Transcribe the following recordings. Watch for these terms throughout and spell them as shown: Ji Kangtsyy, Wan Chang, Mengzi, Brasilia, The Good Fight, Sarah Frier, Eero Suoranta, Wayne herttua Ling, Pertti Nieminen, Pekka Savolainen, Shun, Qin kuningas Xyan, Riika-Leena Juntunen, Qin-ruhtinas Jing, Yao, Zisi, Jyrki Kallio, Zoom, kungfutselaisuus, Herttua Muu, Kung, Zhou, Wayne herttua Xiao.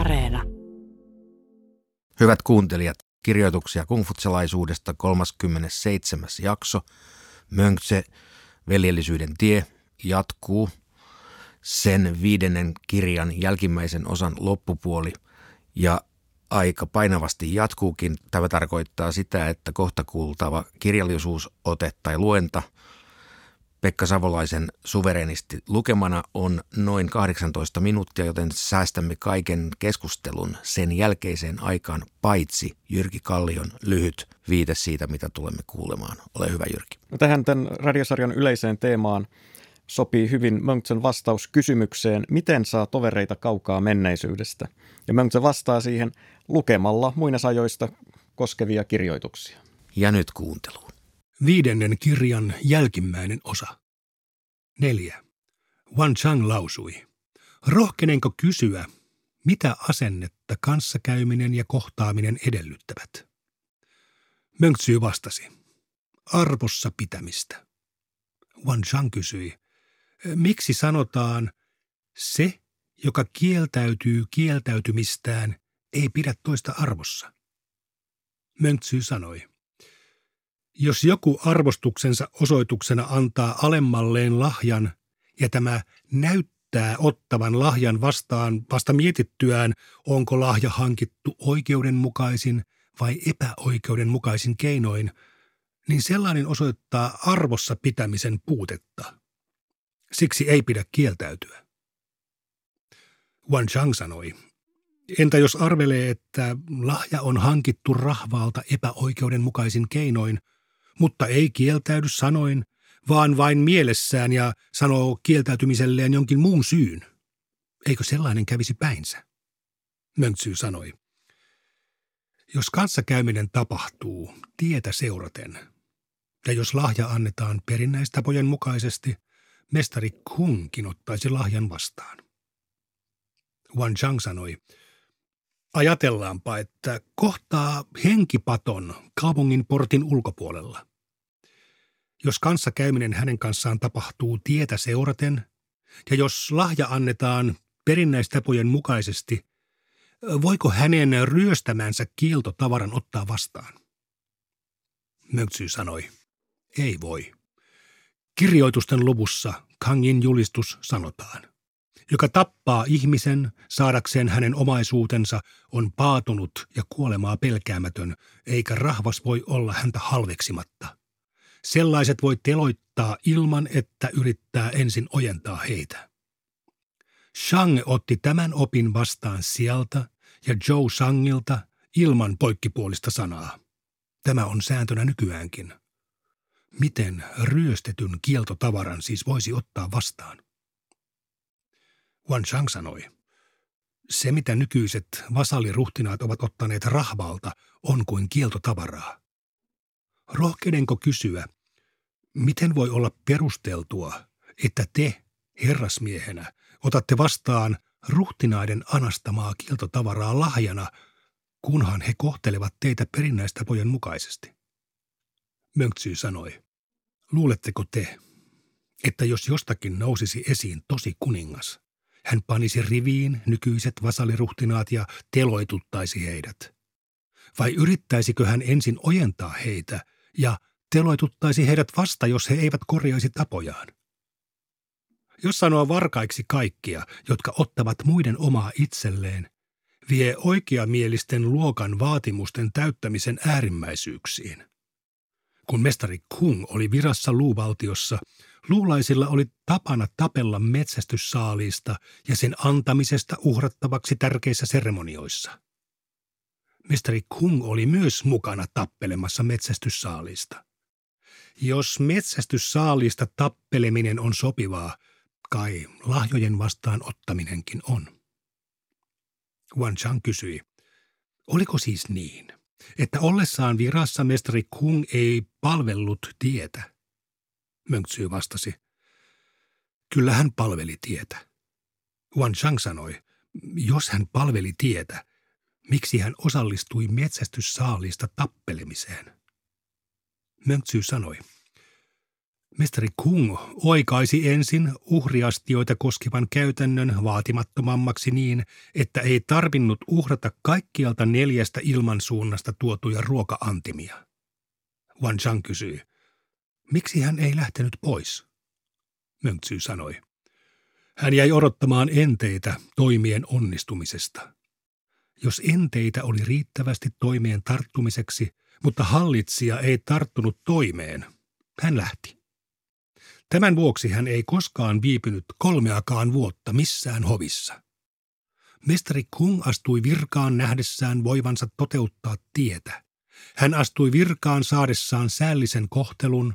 Areena. Hyvät kuuntelijat, kirjoituksia kungfutselaisuudesta 37. jakso, Mengzi, veljellisyyden tie, jatkuu. Sen 5. kirjan jälkimmäisen osan loppupuoli ja aika painavasti jatkuukin. Tämä tarkoittaa sitä, että kohta kuultava kirjallisuusote tai luenta Pekka Savolaisen suverenisti lukemana on noin 18 minuuttia, joten säästämme kaiken keskustelun sen jälkeiseen aikaan, paitsi Jyrki Kallion lyhyt viite siitä, mitä tulemme kuulemaan. Ole hyvä, Jyrki. Tähän tämän radiosarjan yleiseen teemaan sopii hyvin Mengzin vastaus kysymykseen, miten saa tovereita kaukaa menneisyydestä. Ja Mengzi vastaa siihen lukemalla muinaisajoista koskevia kirjoituksia. Ja nyt kuunteluun. 5. kirjan jälkimmäinen osa. 4. Wan Chang lausui. Rohkenenko kysyä, mitä asennetta kanssakäyminen ja kohtaaminen edellyttävät? Mengzi vastasi. Arvossa pitämistä. Wan Chang kysyi. Miksi sanotaan, se, joka kieltäytyy kieltäytymistään, ei pidä toista arvossa? Mengzi sanoi. Jos joku arvostuksensa osoituksena antaa alemmalleen lahjan ja tämä näyttää ottavan lahjan vastaan vasta mietittyään, onko lahja hankittu oikeudenmukaisin vai epäoikeudenmukaisin keinoin, niin sellainen osoittaa arvossa pitämisen puutetta. Siksi ei pidä kieltäytyä. Wan Chang sanoi, entä jos arvelee, että lahja on hankittu rahvaalta epäoikeudenmukaisin keinoin, mutta ei kieltäydy sanoin, vaan vain mielessään ja sanoo kieltäytymiselleen jonkin muun syyn. Eikö sellainen kävisi päinsä? Mengzi sanoi. Jos kanssakäyminen tapahtuu tietä seuraten, ja jos lahja annetaan perinnäistapojen mukaisesti, mestari Kunkin ottaisi lahjan vastaan. Wan Chang sanoi, ajatellaanpa, että kohtaa henkipaton kaupungin portin ulkopuolella. Jos kanssakäyminen hänen kanssaan tapahtuu tietä seuraten, ja jos lahja annetaan perinnäistapojen mukaisesti, voiko hänen ryöstämänsä kielto tavaran ottaa vastaan? Mengzi sanoi, ei voi. Kirjoitusten luvussa Kangin julistus sanotaan. Joka tappaa ihmisen saadakseen hänen omaisuutensa, on paatunut ja kuolemaa pelkäämätön, eikä rahvas voi olla häntä halveksimatta. Sellaiset voi teloittaa ilman, että yrittää ensin ojentaa heitä. Shang otti tämän opin vastaan sieltä ja Zhou Shangilta ilman poikkipuolista sanaa. Tämä on sääntönä nykyäänkin. Miten ryöstetyn kieltotavaran siis voisi ottaa vastaan? Wan Chang sanoi, se mitä nykyiset vasalliruhtinaat ovat ottaneet rahvalta on kuin kieltotavaraa. Rohkenenko kysyä, miten voi olla perusteltua, että te herrasmiehenä otatte vastaan ruhtinaiden anastamaa kieltotavaraa lahjana, kunhan he kohtelevat teitä perinnäistapojen mukaisesti? Mengzi sanoi, luuletteko te, että jos jostakin nousisi esiin tosi kuningas, hän panisi riviin nykyiset vasalliruhtinaat ja teloituttaisi heidät? Vai yrittäisikö hän ensin ojentaa heitä ja teloituttaisi heidät vasta, jos he eivät korjaisi tapojaan? Jos sanoo varkaiksi kaikkia, jotka ottavat muiden omaa itselleen, vie oikeamielisten luokan vaatimusten täyttämisen äärimmäisyyksiin. Kun mestari Kung oli virassa luuvaltiossa, luulaisilla oli tapana tapella metsästyssaalista ja sen antamisesta uhrattavaksi tärkeissä seremonioissa. Mestari Kung oli myös mukana tappelemassa metsästyssaalista. Jos metsästyssaalista tappeleminen on sopivaa, kai lahjojen vastaanottaminenkin on. Wan Chang kysyi, oliko siis niin, että ollessaan virassa mestari Kung ei palvellut tietä? Mengzi vastasi, kyllä hän palveli tietä. Wan Chang sanoi, jos hän palveli tietä, miksi hän osallistui metsästyssaalista tappelemiseen? Mengzi sanoi, Mestari Kung oikaisi ensin uhriastioita koskevan käytännön vaatimattomammaksi niin, että ei tarvinnut uhrata kaikkialta 4 ilmansuunnasta tuotuja ruoka-antimia. Wan Chang kysyi, miksi hän ei lähtenyt pois? Mengzi sanoi, hän jäi odottamaan enteitä toimien onnistumisesta. Jos enteitä oli riittävästi toimeen tarttumiseksi, mutta hallitsija ei tarttunut toimeen, hän lähti. Tämän vuoksi hän ei koskaan viipynyt 3 vuotta missään hovissa. Mestari Kung astui virkaan nähdessään voivansa toteuttaa tietä. Hän astui virkaan saadessaan säällisen kohtelun,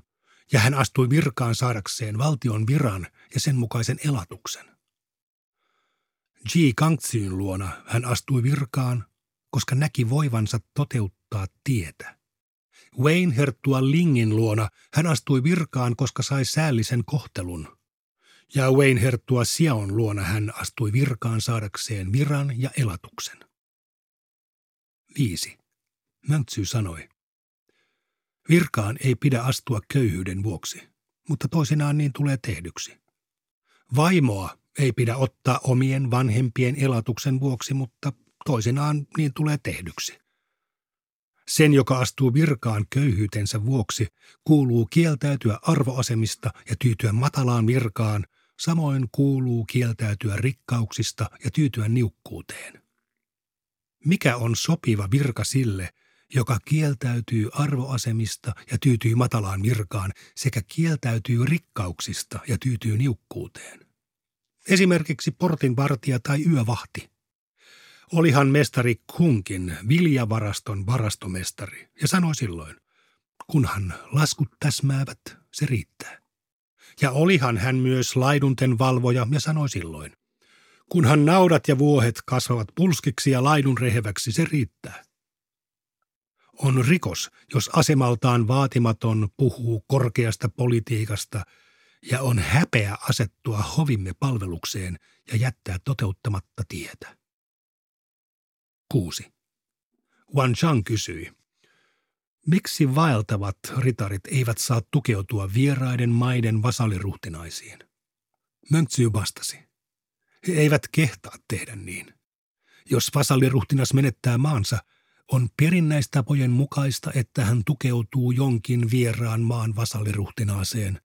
ja hän astui virkaan saadakseen valtion viran ja sen mukaisen elatuksen. Ji Kangtsyyn luona hän astui virkaan, koska näki voivansa toteuttaa tietä. Wayne herttua Lingin luona hän astui virkaan, koska sai säällisen kohtelun. Ja Wayne herttua Xiaon luona hän astui virkaan saadakseen viran ja elatuksen. 5. Mengzi sanoi. Virkaan ei pidä astua köyhyyden vuoksi, mutta toisinaan niin tulee tehdyksi. Vaimoa ei pidä ottaa omien vanhempien elatuksen vuoksi, mutta toisinaan niin tulee tehdyksi. Sen, joka astuu virkaan köyhyytensä vuoksi, kuuluu kieltäytyä arvoasemista ja tyytyä matalaan virkaan, samoin kuuluu kieltäytyä rikkauksista ja tyytyä niukkuuteen. Mikä on sopiva virka sille, joka kieltäytyy arvoasemista ja tyytyy matalaan virkaan sekä kieltäytyy rikkauksista ja tyytyy niukkuuteen? Esimerkiksi portinvartija tai yövahti. Olihan mestari Kungkin viljavaraston varastomestari ja sanoi silloin, kunhan laskut täsmäävät, se riittää. Ja olihan hän myös laidunten valvoja ja sanoi silloin, kunhan naudat ja vuohet kasvavat pulskiksi ja laidun reheväksi, se riittää. On rikos, jos asemaltaan vaatimaton puhuu korkeasta politiikasta ja on häpeä asettua hovimme palvelukseen ja jättää toteuttamatta tietä. 6. Wan Chang kysyi, miksi vaeltavat ritarit eivät saa tukeutua vieraiden maiden vasalliruhtinaisiin? Mengzi vastasi, he eivät kehtaa tehdä niin. Jos vasalliruhtinas menettää maansa, on perinnäistapojen mukaista, että hän tukeutuu jonkin vieraan maan vasalliruhtinaaseen.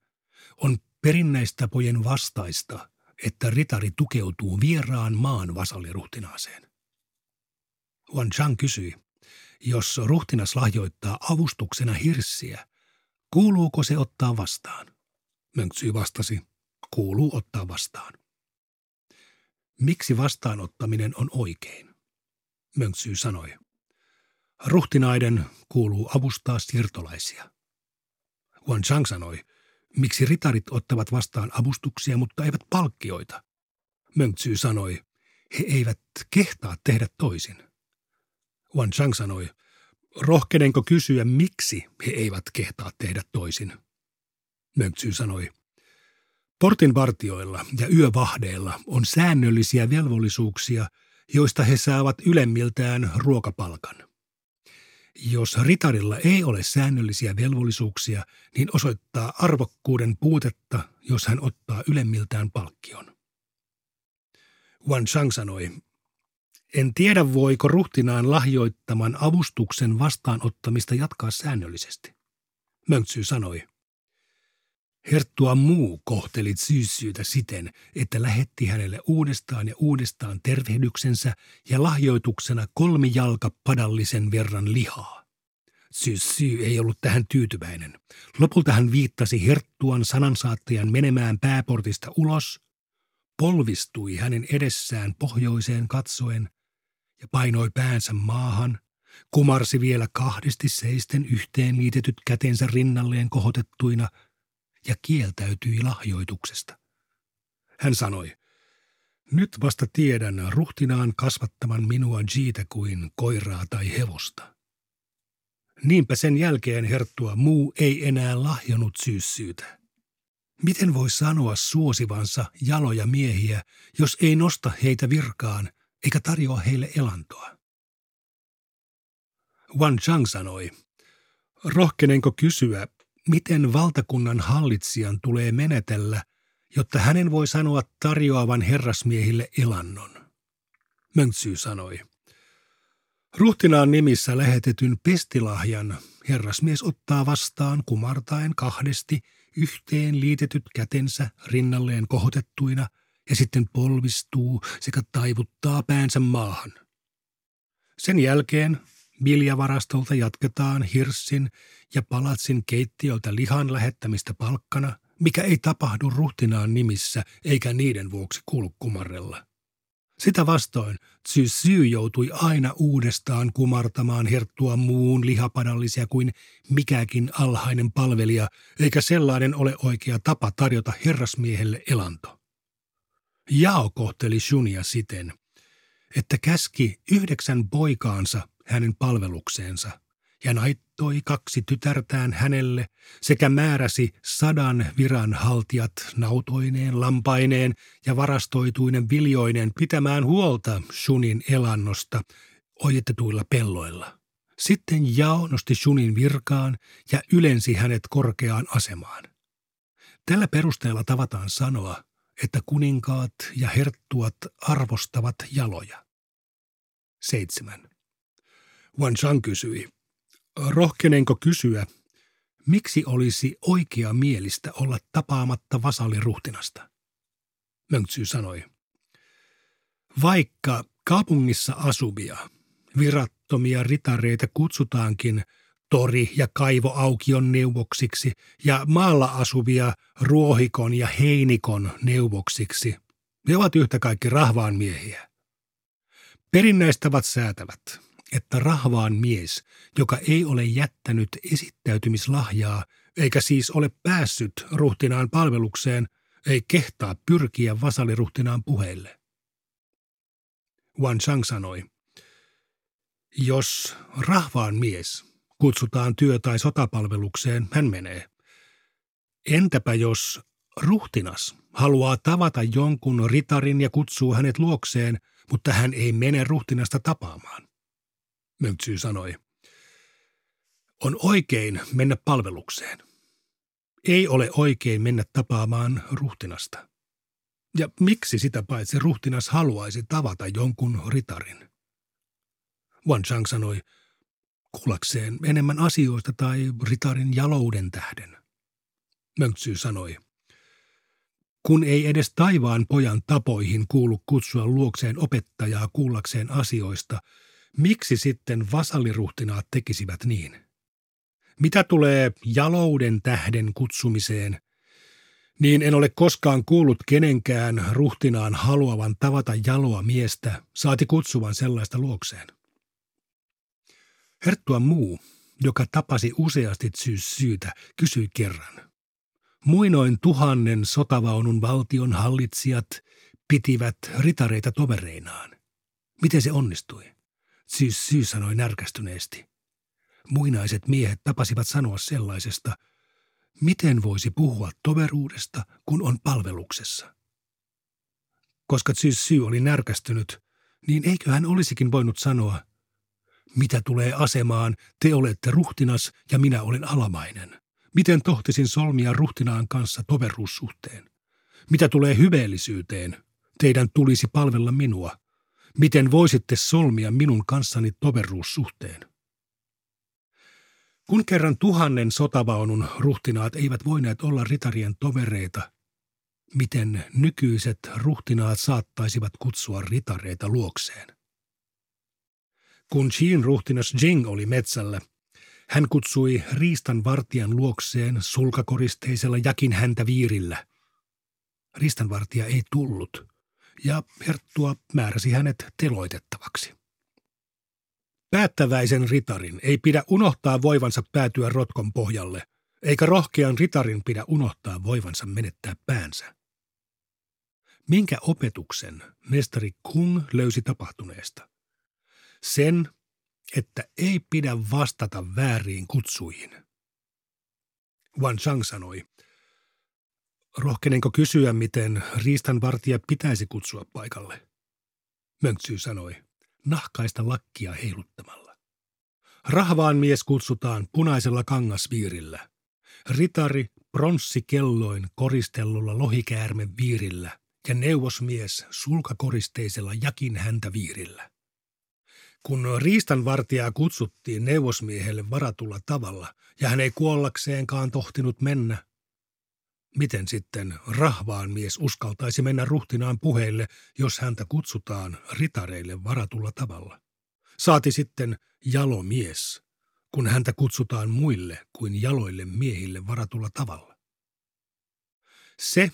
On perinnäistapojen vastaista, että ritari tukeutuu vieraan maan vasalliruhtinaaseen. Wan Chang kysyi, jos ruhtinas lahjoittaa avustuksena hirssiä, kuuluuko se ottaa vastaan? Mengzi vastasi, kuuluu ottaa vastaan. Miksi vastaanottaminen on oikein? Mengzi sanoi, ruhtinaiden kuuluu avustaa siirtolaisia. Wan Chang sanoi, miksi ritarit ottavat vastaan avustuksia, mutta eivät palkkioita? Mengzi sanoi, he eivät kehtaa tehdä toisin. Wan Chang sanoi, rohkenenko kysyä, miksi he eivät kehtaa tehdä toisin? Mengzi sanoi, portinvartijoilla ja yövahdeilla on säännöllisiä velvollisuuksia, joista he saavat ylemmiltään ruokapalkan. Jos ritarilla ei ole säännöllisiä velvollisuuksia, niin osoittaa arvokkuuden puutetta, jos hän ottaa ylemmiltään palkkion. Wan Chang sanoi, en tiedä, voiko ruhtinaan lahjoittaman avustuksen vastaanottamista jatkaa säännöllisesti. Mengzi sanoi, herttua Muu kohteli Zisiytä siten, että lähetti hänelle uudestaan ja uudestaan tervehdyksensä ja lahjoituksena 3 jalkapadallisen verran lihaa. Zisi ei ollut tähän tyytyväinen. Lopulta hän viittasi herttuan sanansaattajan menemään pääportista ulos, polvistui hänen edessään pohjoiseen katsoen ja painoi päänsä maahan, kumarsi vielä kahdesti seisten yhteen liitetyt kätensä rinnalleen kohotettuina ja kieltäytyi lahjoituksesta. Hän sanoi, nyt vasta tiedän ruhtinaan kasvattaman minua Jiitä kuin koiraa tai hevosta. Niinpä sen jälkeen herttua Muu ei enää lahjonut Syyssyytä. Miten voi sanoa suosivansa jaloja miehiä, jos ei nosta heitä virkaan eikä tarjoa heille elantoa? Wan Chang sanoi, rohkenenko kysyä, miten valtakunnan hallitsijan tulee menetellä, jotta hänen voi sanoa tarjoavan herrasmiehille elannon. Mengzi sanoi. Ruhtinaan nimissä lähetetyn pestilahjan herrasmies ottaa vastaan kumartaen kahdesti yhteen liitetyt kätensä rinnalleen kohotettuina ja sitten polvistuu sekä taivuttaa päänsä maahan. Sen jälkeen viljavarastolta jatketaan hirssin ja palatsin keittiöltä lihan lähettämistä palkkana, mikä ei tapahdu ruhtinaan nimissä eikä niiden vuoksi kuulu kumarrella. Sitä vastoin Zisi joutui aina uudestaan kumartamaan Herttua Muun lihapadallisia kuin mikäkin alhainen palvelija, eikä sellainen ole oikea tapa tarjota herrasmiehelle elanto. Yao kohteli Shunia siten, että käski 9 poikaansa hänen palvelukseensa ja naittoi 2 tytärtään hänelle sekä määräsi 100 viranhaltijat nautoineen, lampaineen ja varastoituinen viljoineen pitämään huolta Shunin elannosta ojitetuilla pelloilla. Sitten Yao nosti Shunin virkaan ja ylensi hänet korkeaan asemaan. Tällä perusteella tavataan sanoa, että kuninkaat ja herttuat arvostavat jaloja. 7. Wan Chang kysyi, rohkenenko kysyä, miksi olisi oikea mielistä olla tapaamatta vasalliruhtinasta? Mengzi sanoi, vaikka kaupungissa asuvia, virattomia ritareita kutsutaankin tori- ja kaivoaukion neuvoksiksi ja maalla asuvia ruohikon ja heinikon neuvoksiksi, ne ovat yhtä kaikki rahvaan miehiä. Perinnäistavat säätävät, että rahvaan mies, joka ei ole jättänyt esittäytymislahjaa eikä siis ole päässyt ruhtinaan palvelukseen, ei kehtaa pyrkiä vasalliruhtinaan puheille. Wan Chang sanoi, jos rahvaan mies kutsutaan työ- tai sotapalvelukseen, hän menee. Entäpä jos ruhtinas haluaa tavata jonkun ritarin ja kutsuu hänet luokseen, mutta hän ei mene ruhtinasta tapaamaan? Mengzi sanoi, on oikein mennä palvelukseen. Ei ole oikein mennä tapaamaan ruhtinasta. Ja miksi sitä paitsi ruhtinas haluaisi tavata jonkun ritarin? Wan Chang sanoi, kuulakseen enemmän asioista tai ritarin jalouden tähden. Mengzi sanoi, kun ei edes taivaan pojan tapoihin kuulu kutsua luokseen opettajaa kuullakseen asioista, miksi sitten vasalliruhtinaat tekisivät niin? Mitä tulee jalouden tähden kutsumiseen, niin en ole koskaan kuullut kenenkään ruhtinaan haluavan tavata jaloa miestä, saati kutsuvan sellaista luokseen. Herttua Muu, joka tapasi useasti Zisitä, kysyi kerran. Muinoin 1000 sotavaunun valtion hallitsijat pitivät ritareita tovereinaan. Miten se onnistui? Zisi sanoi närkästyneesti. Muinaiset miehet tapasivat sanoa sellaisesta, miten voisi puhua toveruudesta, kun on palveluksessa. Koska Zisi oli närkästynyt, niin eikö hän olisikin voinut sanoa, mitä tulee asemaan, te olette ruhtinas ja minä olen alamainen. Miten tohtisin solmia ruhtinaan kanssa toveruussuhteen? Mitä tulee hyveellisyyteen, teidän tulisi palvella minua. Miten voisitte solmia minun kanssani toveruussuhteen? Kun kerran 1000 sotavaunun ruhtinaat eivät voineet olla ritarien tovereita, miten nykyiset ruhtinaat saattaisivat kutsua ritareita luokseen? Kun Qin-ruhtinas Jing oli metsällä, hän kutsui riistanvartijan luokseen sulkakoristeisella jakin häntä viirillä. Riistanvartija ei tullut, ja herttua määräsi hänet teloitettavaksi. Päättäväisen ritarin ei pidä unohtaa voivansa päätyä rotkon pohjalle, eikä rohkean ritarin pidä unohtaa voivansa menettää päänsä. Minkä opetuksen mestari Kung löysi tapahtuneesta? Sen, että ei pidä vastata vääriin kutsuihin. Wan Chang sanoi, rohkenenko kysyä, miten riistanvartija pitäisi kutsua paikalle? Mengzi sanoi, nahkaista lakkia heiluttamalla. Rahvaan mies kutsutaan punaisella kangasviirillä. Ritari pronssikelloin koristellulla lohikäärmen viirillä ja neuvosmies sulkakoristeisella jakin häntä viirillä. Kun riistanvartijaa kutsuttiin neuvosmiehelle varatulla tavalla ja hän ei kuollakseenkaan tohtinut mennä, miten sitten rahvaan mies uskaltaisi mennä ruhtinaan puheille, jos häntä kutsutaan ritareille varatulla tavalla? Saati sitten jalomies, kun häntä kutsutaan muille kuin jaloille miehille varatulla tavalla. Se,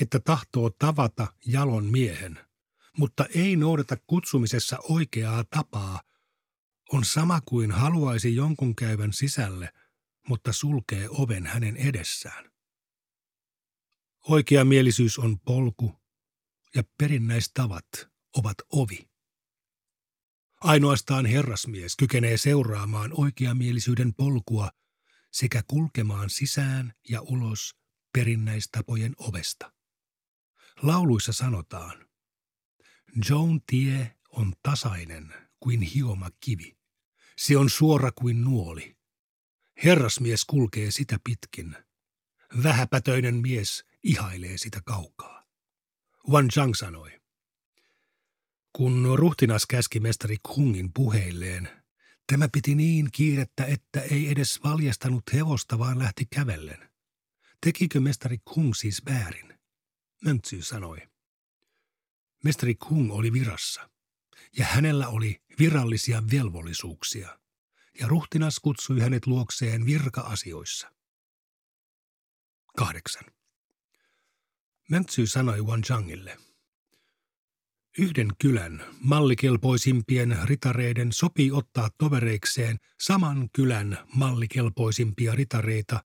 että tahtoo tavata jalon miehen, mutta ei noudata kutsumisessa oikeaa tapaa, on sama kuin haluaisi jonkun käyvän sisälle, mutta sulkee oven hänen edessään. Oikeamielisyys on polku ja perinnäistavat ovat ovi. Ainoastaan herrasmies kykenee seuraamaan oikeamielisyyden polkua sekä kulkemaan sisään ja ulos perinnäistapojen ovesta. Lauluissa sanotaan, Zhoun tie on tasainen kuin hioma kivi. Se on suora kuin nuoli. Herrasmies kulkee sitä pitkin. Vähäpätöinen mies ihailee sitä kaukaa. Wan Chang sanoi, kun ruhtinas käski mestari Kungin puheilleen, tämä piti niin kiirettä, että ei edes valjastanut hevosta, vaan lähti kävellen. Tekikö mestari Kung siis väärin? Mengzi sanoi. Mestari Kung oli virassa, ja hänellä oli virallisia velvollisuuksia, ja ruhtinas kutsui hänet luokseen virka-asioissa. 8. Mengzi sanoi Wan Changille, yhden kylän mallikelpoisimpien ritareiden sopii ottaa tovereikseen saman kylän mallikelpoisimpia ritareita.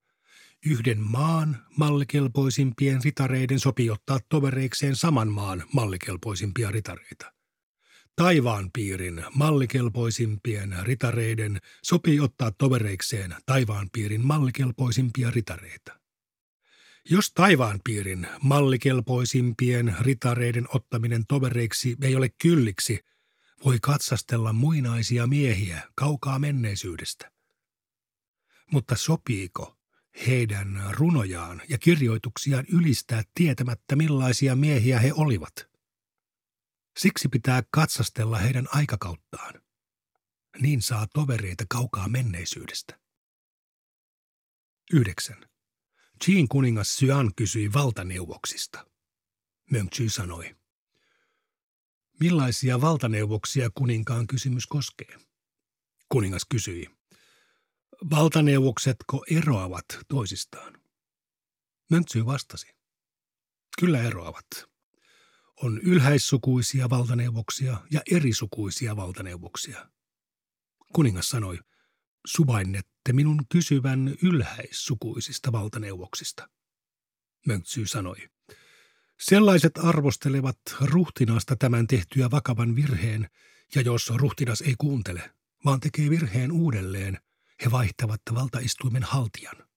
Yhden maan mallikelpoisimpien ritareiden sopii ottaa tovereikseen saman maan mallikelpoisimpia ritareita. Taivaanpiirin mallikelpoisimpien ritareiden sopii ottaa tovereikseen taivaanpiirin mallikelpoisimpia ritareita. Jos taivaanpiirin mallikelpoisimpien ritareiden ottaminen tovereiksi ei ole kylliksi, voi katsastella muinaisia miehiä kaukaa menneisyydestä. Mutta sopiiko heidän runojaan ja kirjoituksiaan ylistää tietämättä millaisia miehiä he olivat? Siksi pitää katsastella heidän aikakauttaan. Niin saa tovereita kaukaa menneisyydestä. 9. Qin kuningas Xyan kysyi valtaneuvoksista. Mengzi sanoi, millaisia valtaneuvoksia kuninkaan kysymys koskee? Kuningas kysyi, valtaneuvoksetko eroavat toisistaan? Mengzi vastasi, kyllä eroavat. On ylhäissukuisia valtaneuvoksia ja erisukuisia valtaneuvoksia. Kuningas sanoi, subainnette minun kysyvän ylhäissukuisista valtaneuvoksista. Mengzi sanoi, sellaiset arvostelevat ruhtinasta tämän tehtyä vakavan virheen, ja jos ruhtinas ei kuuntele, vaan tekee virheen uudelleen, he vaihtavat valtaistuimen haltijan.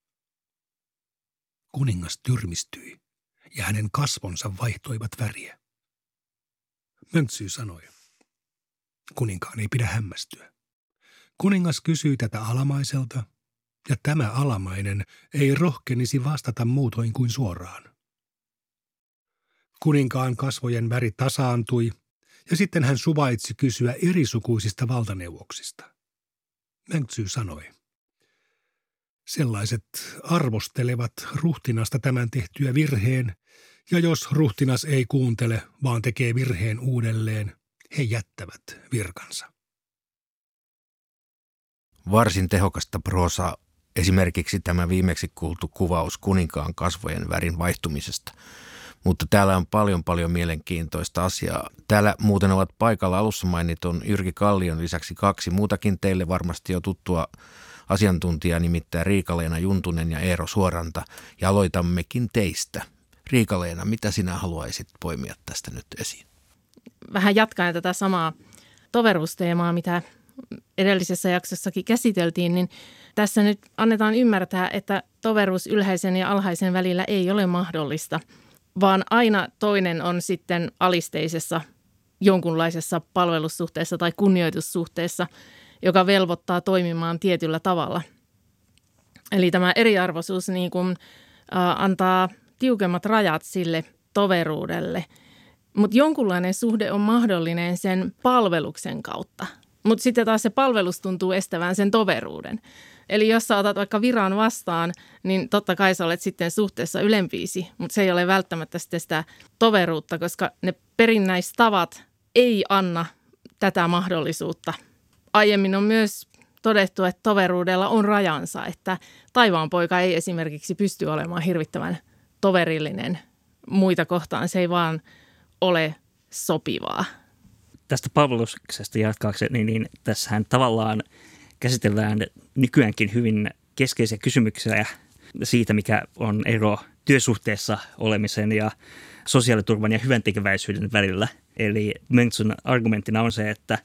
Kuningas tyrmistyi, ja hänen kasvonsa vaihtoivat väriä. Mengzi sanoi, kuninkaan ei pidä hämmästyä. Kuningas kysyi tätä alamaiselta, ja tämä alamainen ei rohkenisi vastata muutoin kuin suoraan. Kuninkaan kasvojen väri tasaantui, ja sitten hän suvaitsi kysyä erisukuisista valtaneuvoksista. Mengzi sanoi, sellaiset arvostelevat ruhtinasta tämän tehtyä virheen, ja jos ruhtinas ei kuuntele, vaan tekee virheen uudelleen, he jättävät virkansa. Varsin tehokasta proosaa, esimerkiksi tämä viimeksi kuultu kuvaus kuninkaan kasvojen värin vaihtumisesta. Mutta täällä on paljon mielenkiintoista asiaa. Täällä muuten ovat paikalla alussa mainitun Jyrki Kallion lisäksi kaksi muutakin teille varmasti jo tuttua asiantuntijaa, nimittäin Riika-Leena Juntunen ja Eero Suoranta. Ja aloitammekin teistä. Riika-Leena, mitä sinä haluaisit poimia tästä nyt esiin? Vähän jatkaen tätä samaa toverusteemaa, mitä edellisessä jaksossakin käsiteltiin, niin tässä nyt annetaan ymmärtää, että toveruus ylhäisen ja alhaisen välillä ei ole mahdollista, vaan aina toinen on sitten alisteisessa jonkunlaisessa palvelussuhteessa tai kunnioitussuhteessa, joka velvoittaa toimimaan tietyllä tavalla. Eli tämä eriarvoisuus niin kuin, antaa tiukemmat rajat sille toveruudelle. Mutta jonkunlainen suhde on mahdollinen sen palveluksen kautta. Mutta sitten taas se palvelus tuntuu estävän sen toveruuden. Eli jos sä otat vaikka viran vastaan, niin totta kai sä olet sitten suhteessa ylempiisi, mutta se ei ole välttämättä sitten sitä toveruutta, koska ne perinnäistavat ei anna tätä mahdollisuutta. Aiemmin on myös todettu, että toveruudella on rajansa, että taivaanpoika ei esimerkiksi pysty olemaan hirvittävän toverillinen muita kohtaan. Se ei vaan ole sopivaa. Tästä palveluksesta jatkaakseni, niin tässähän tavallaan käsitellään nykyäänkin hyvin keskeisiä kysymyksiä siitä, mikä on ero työsuhteessa olemisen ja sosiaaliturvan ja hyväntekeväisyyden välillä. Eli Mengzin argumenttina on se, että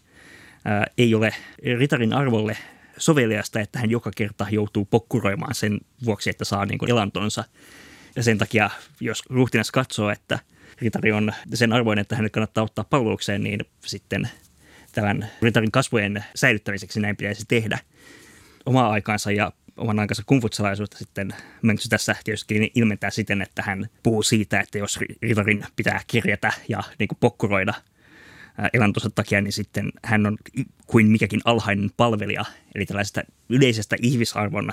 ei ole ritarin arvolle soveliasta, että hän joka kerta joutuu pokkuroimaan sen vuoksi, että saa niin kuin elantonsa. Ja sen takia, jos ruhtinas katsoo, että ritari on sen arvoinen, että hänet kannattaa ottaa palvelukseen, niin sitten tämän ritarin kasvojen säilyttämiseksi näin pitäisi tehdä omaa aikaansa ja oman aikansa kungfutsalaisuutta sitten. Mengzi tässä tietysti ilmentää siten, että hän puhuu siitä, että jos ritarin pitää kirjata ja niin kuin pokkuroida elantonsa takia, niin sitten hän on kuin mikäkin alhainen palvelija. Eli tällaisesta yleisestä ihmisarvon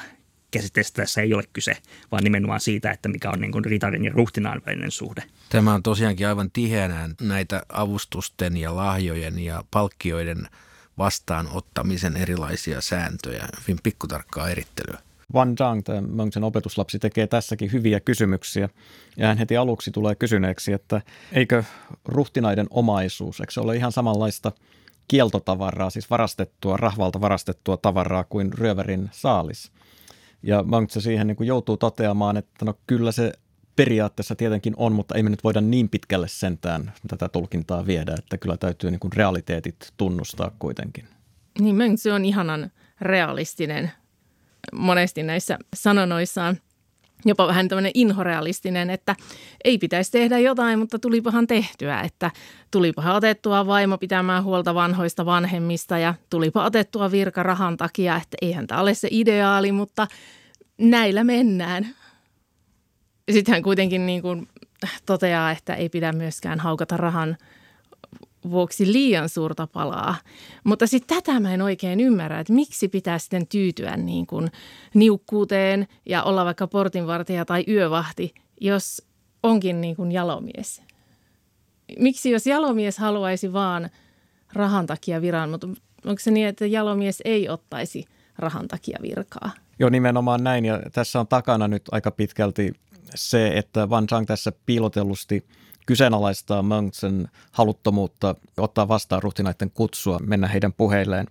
käsitteestä tässä ei ole kyse, vaan nimenomaan siitä, että mikä on niin kuin ritarin ja ruhtinaan välinen suhde. Tämä on tosiaankin aivan tiheänä näitä avustusten ja lahjojen ja palkkioiden vastaanottamisen erilaisia sääntöjä, hyvin pikkutarkkaa erittelyä. Wan Chang, tämä Mengzin opetuslapsi, tekee tässäkin hyviä kysymyksiä. Ja hän heti aluksi tulee kysyneeksi, että eikö ruhtinaiden omaisuus, eikö se ole ihan samanlaista kieltotavaraa, siis varastettua, rahvalta varastettua tavaraa kuin ryövärin saalis. Ja Mengzi siihen niin kuin joutuu toteamaan, että no kyllä se periaatteessa tietenkin on, mutta ei me nyt voida niin pitkälle sentään tätä tulkintaa viedä, että kyllä täytyy niin kuin realiteetit tunnustaa kuitenkin. Niin, Mengzi on ihanan realistinen monesti näissä sanonoissaan, jopa vähän tämmöinen inhorealistinen, että ei pitäisi tehdä jotain, mutta tulipahan tehtyä, että tulipahan otettua vaimo pitämään huolta vanhoista vanhemmista ja tulipa otettua virka rahan takia, että eihän tämä ole se ideaali, mutta näillä mennään. Sitten hän kuitenkin niin kuin toteaa, että ei pidä myöskään haukata rahan vuoksi liian suurta palaa. Mutta sitten tätä mä en oikein ymmärrä, että miksi pitää sitten tyytyä niin kuin niukkuuteen ja olla vaikka portinvartija tai yövahti, jos onkin niin kuin jalomies. Miksi jos jalomies haluaisi vaan rahan takia viran, mutta onko se niin, että jalomies ei ottaisi rahan takia virkaa? Joo, nimenomaan näin, ja tässä on takana nyt aika pitkälti se, että Wan Chang tässä piilotellusti kyseenalaistaa Mengzin haluttomuutta ottaa vastaan ruhtinaiden kutsua, mennä heidän puheilleen.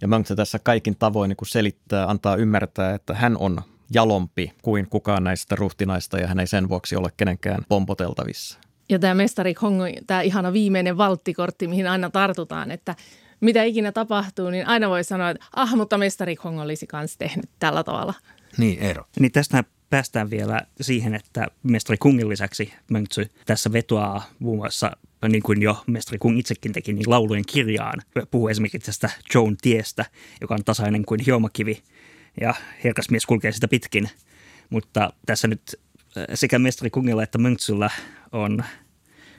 Ja Mengzi tässä kaikin tavoin niin kuin selittää, antaa ymmärtää, että hän on jalompi kuin kukaan näistä ruhtinaista ja hän ei sen vuoksi ole kenenkään pompoteltavissa. Ja tämä mestari Kongon, tämä ihana viimeinen valttikortti, mihin aina tartutaan, että mitä ikinä tapahtuu, niin aina voi sanoa, että mutta mestari Kongon olisi kanssa tehnyt tällä tavalla. Niin, Eero. Niin tästä päästään vielä siihen, että mestari Kungin lisäksi Mengzi tässä vetoaa muun muassa, niin kuin jo mestari Kung itsekin teki, niin laulujen kirjaan. Puhuu esimerkiksi tästä Zhoun tiestä, joka on tasainen kuin hiomakivi ja herkäs mies kulkee sitä pitkin. Mutta tässä nyt sekä mestari Kungilla että Mengzillä on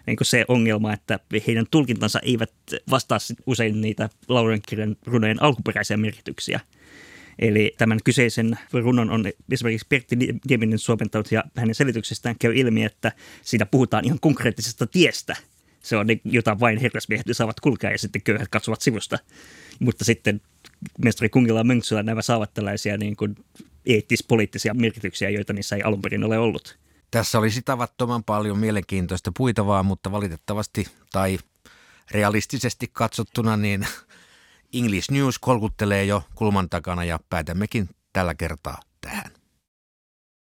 niin kuin se ongelma, että heidän tulkintansa eivät vastaa usein niitä laulujen kirjan runojen alkuperäisiä merkityksiä. Eli tämän kyseisen runon on esimerkiksi Pertti Nieminen suomentanut ja hänen selityksestään käy ilmi, että siitä puhutaan ihan konkreettisesta tiestä. Se on jotain vain herrasmiehet saavat kulkea ja sitten köyhät katsovat sivusta. Mutta sitten mestari Kungilla ja Mengzillä nämä saavat tällaisia niin kuin eettis-poliittisia merkityksiä, joita niissä ei alun perin ole ollut. Tässä olisi tavattoman paljon mielenkiintoista puitavaa, mutta valitettavasti tai realistisesti katsottuna niin English News kolkuttelee jo kulman takana ja päätämmekin tällä kertaa tähän.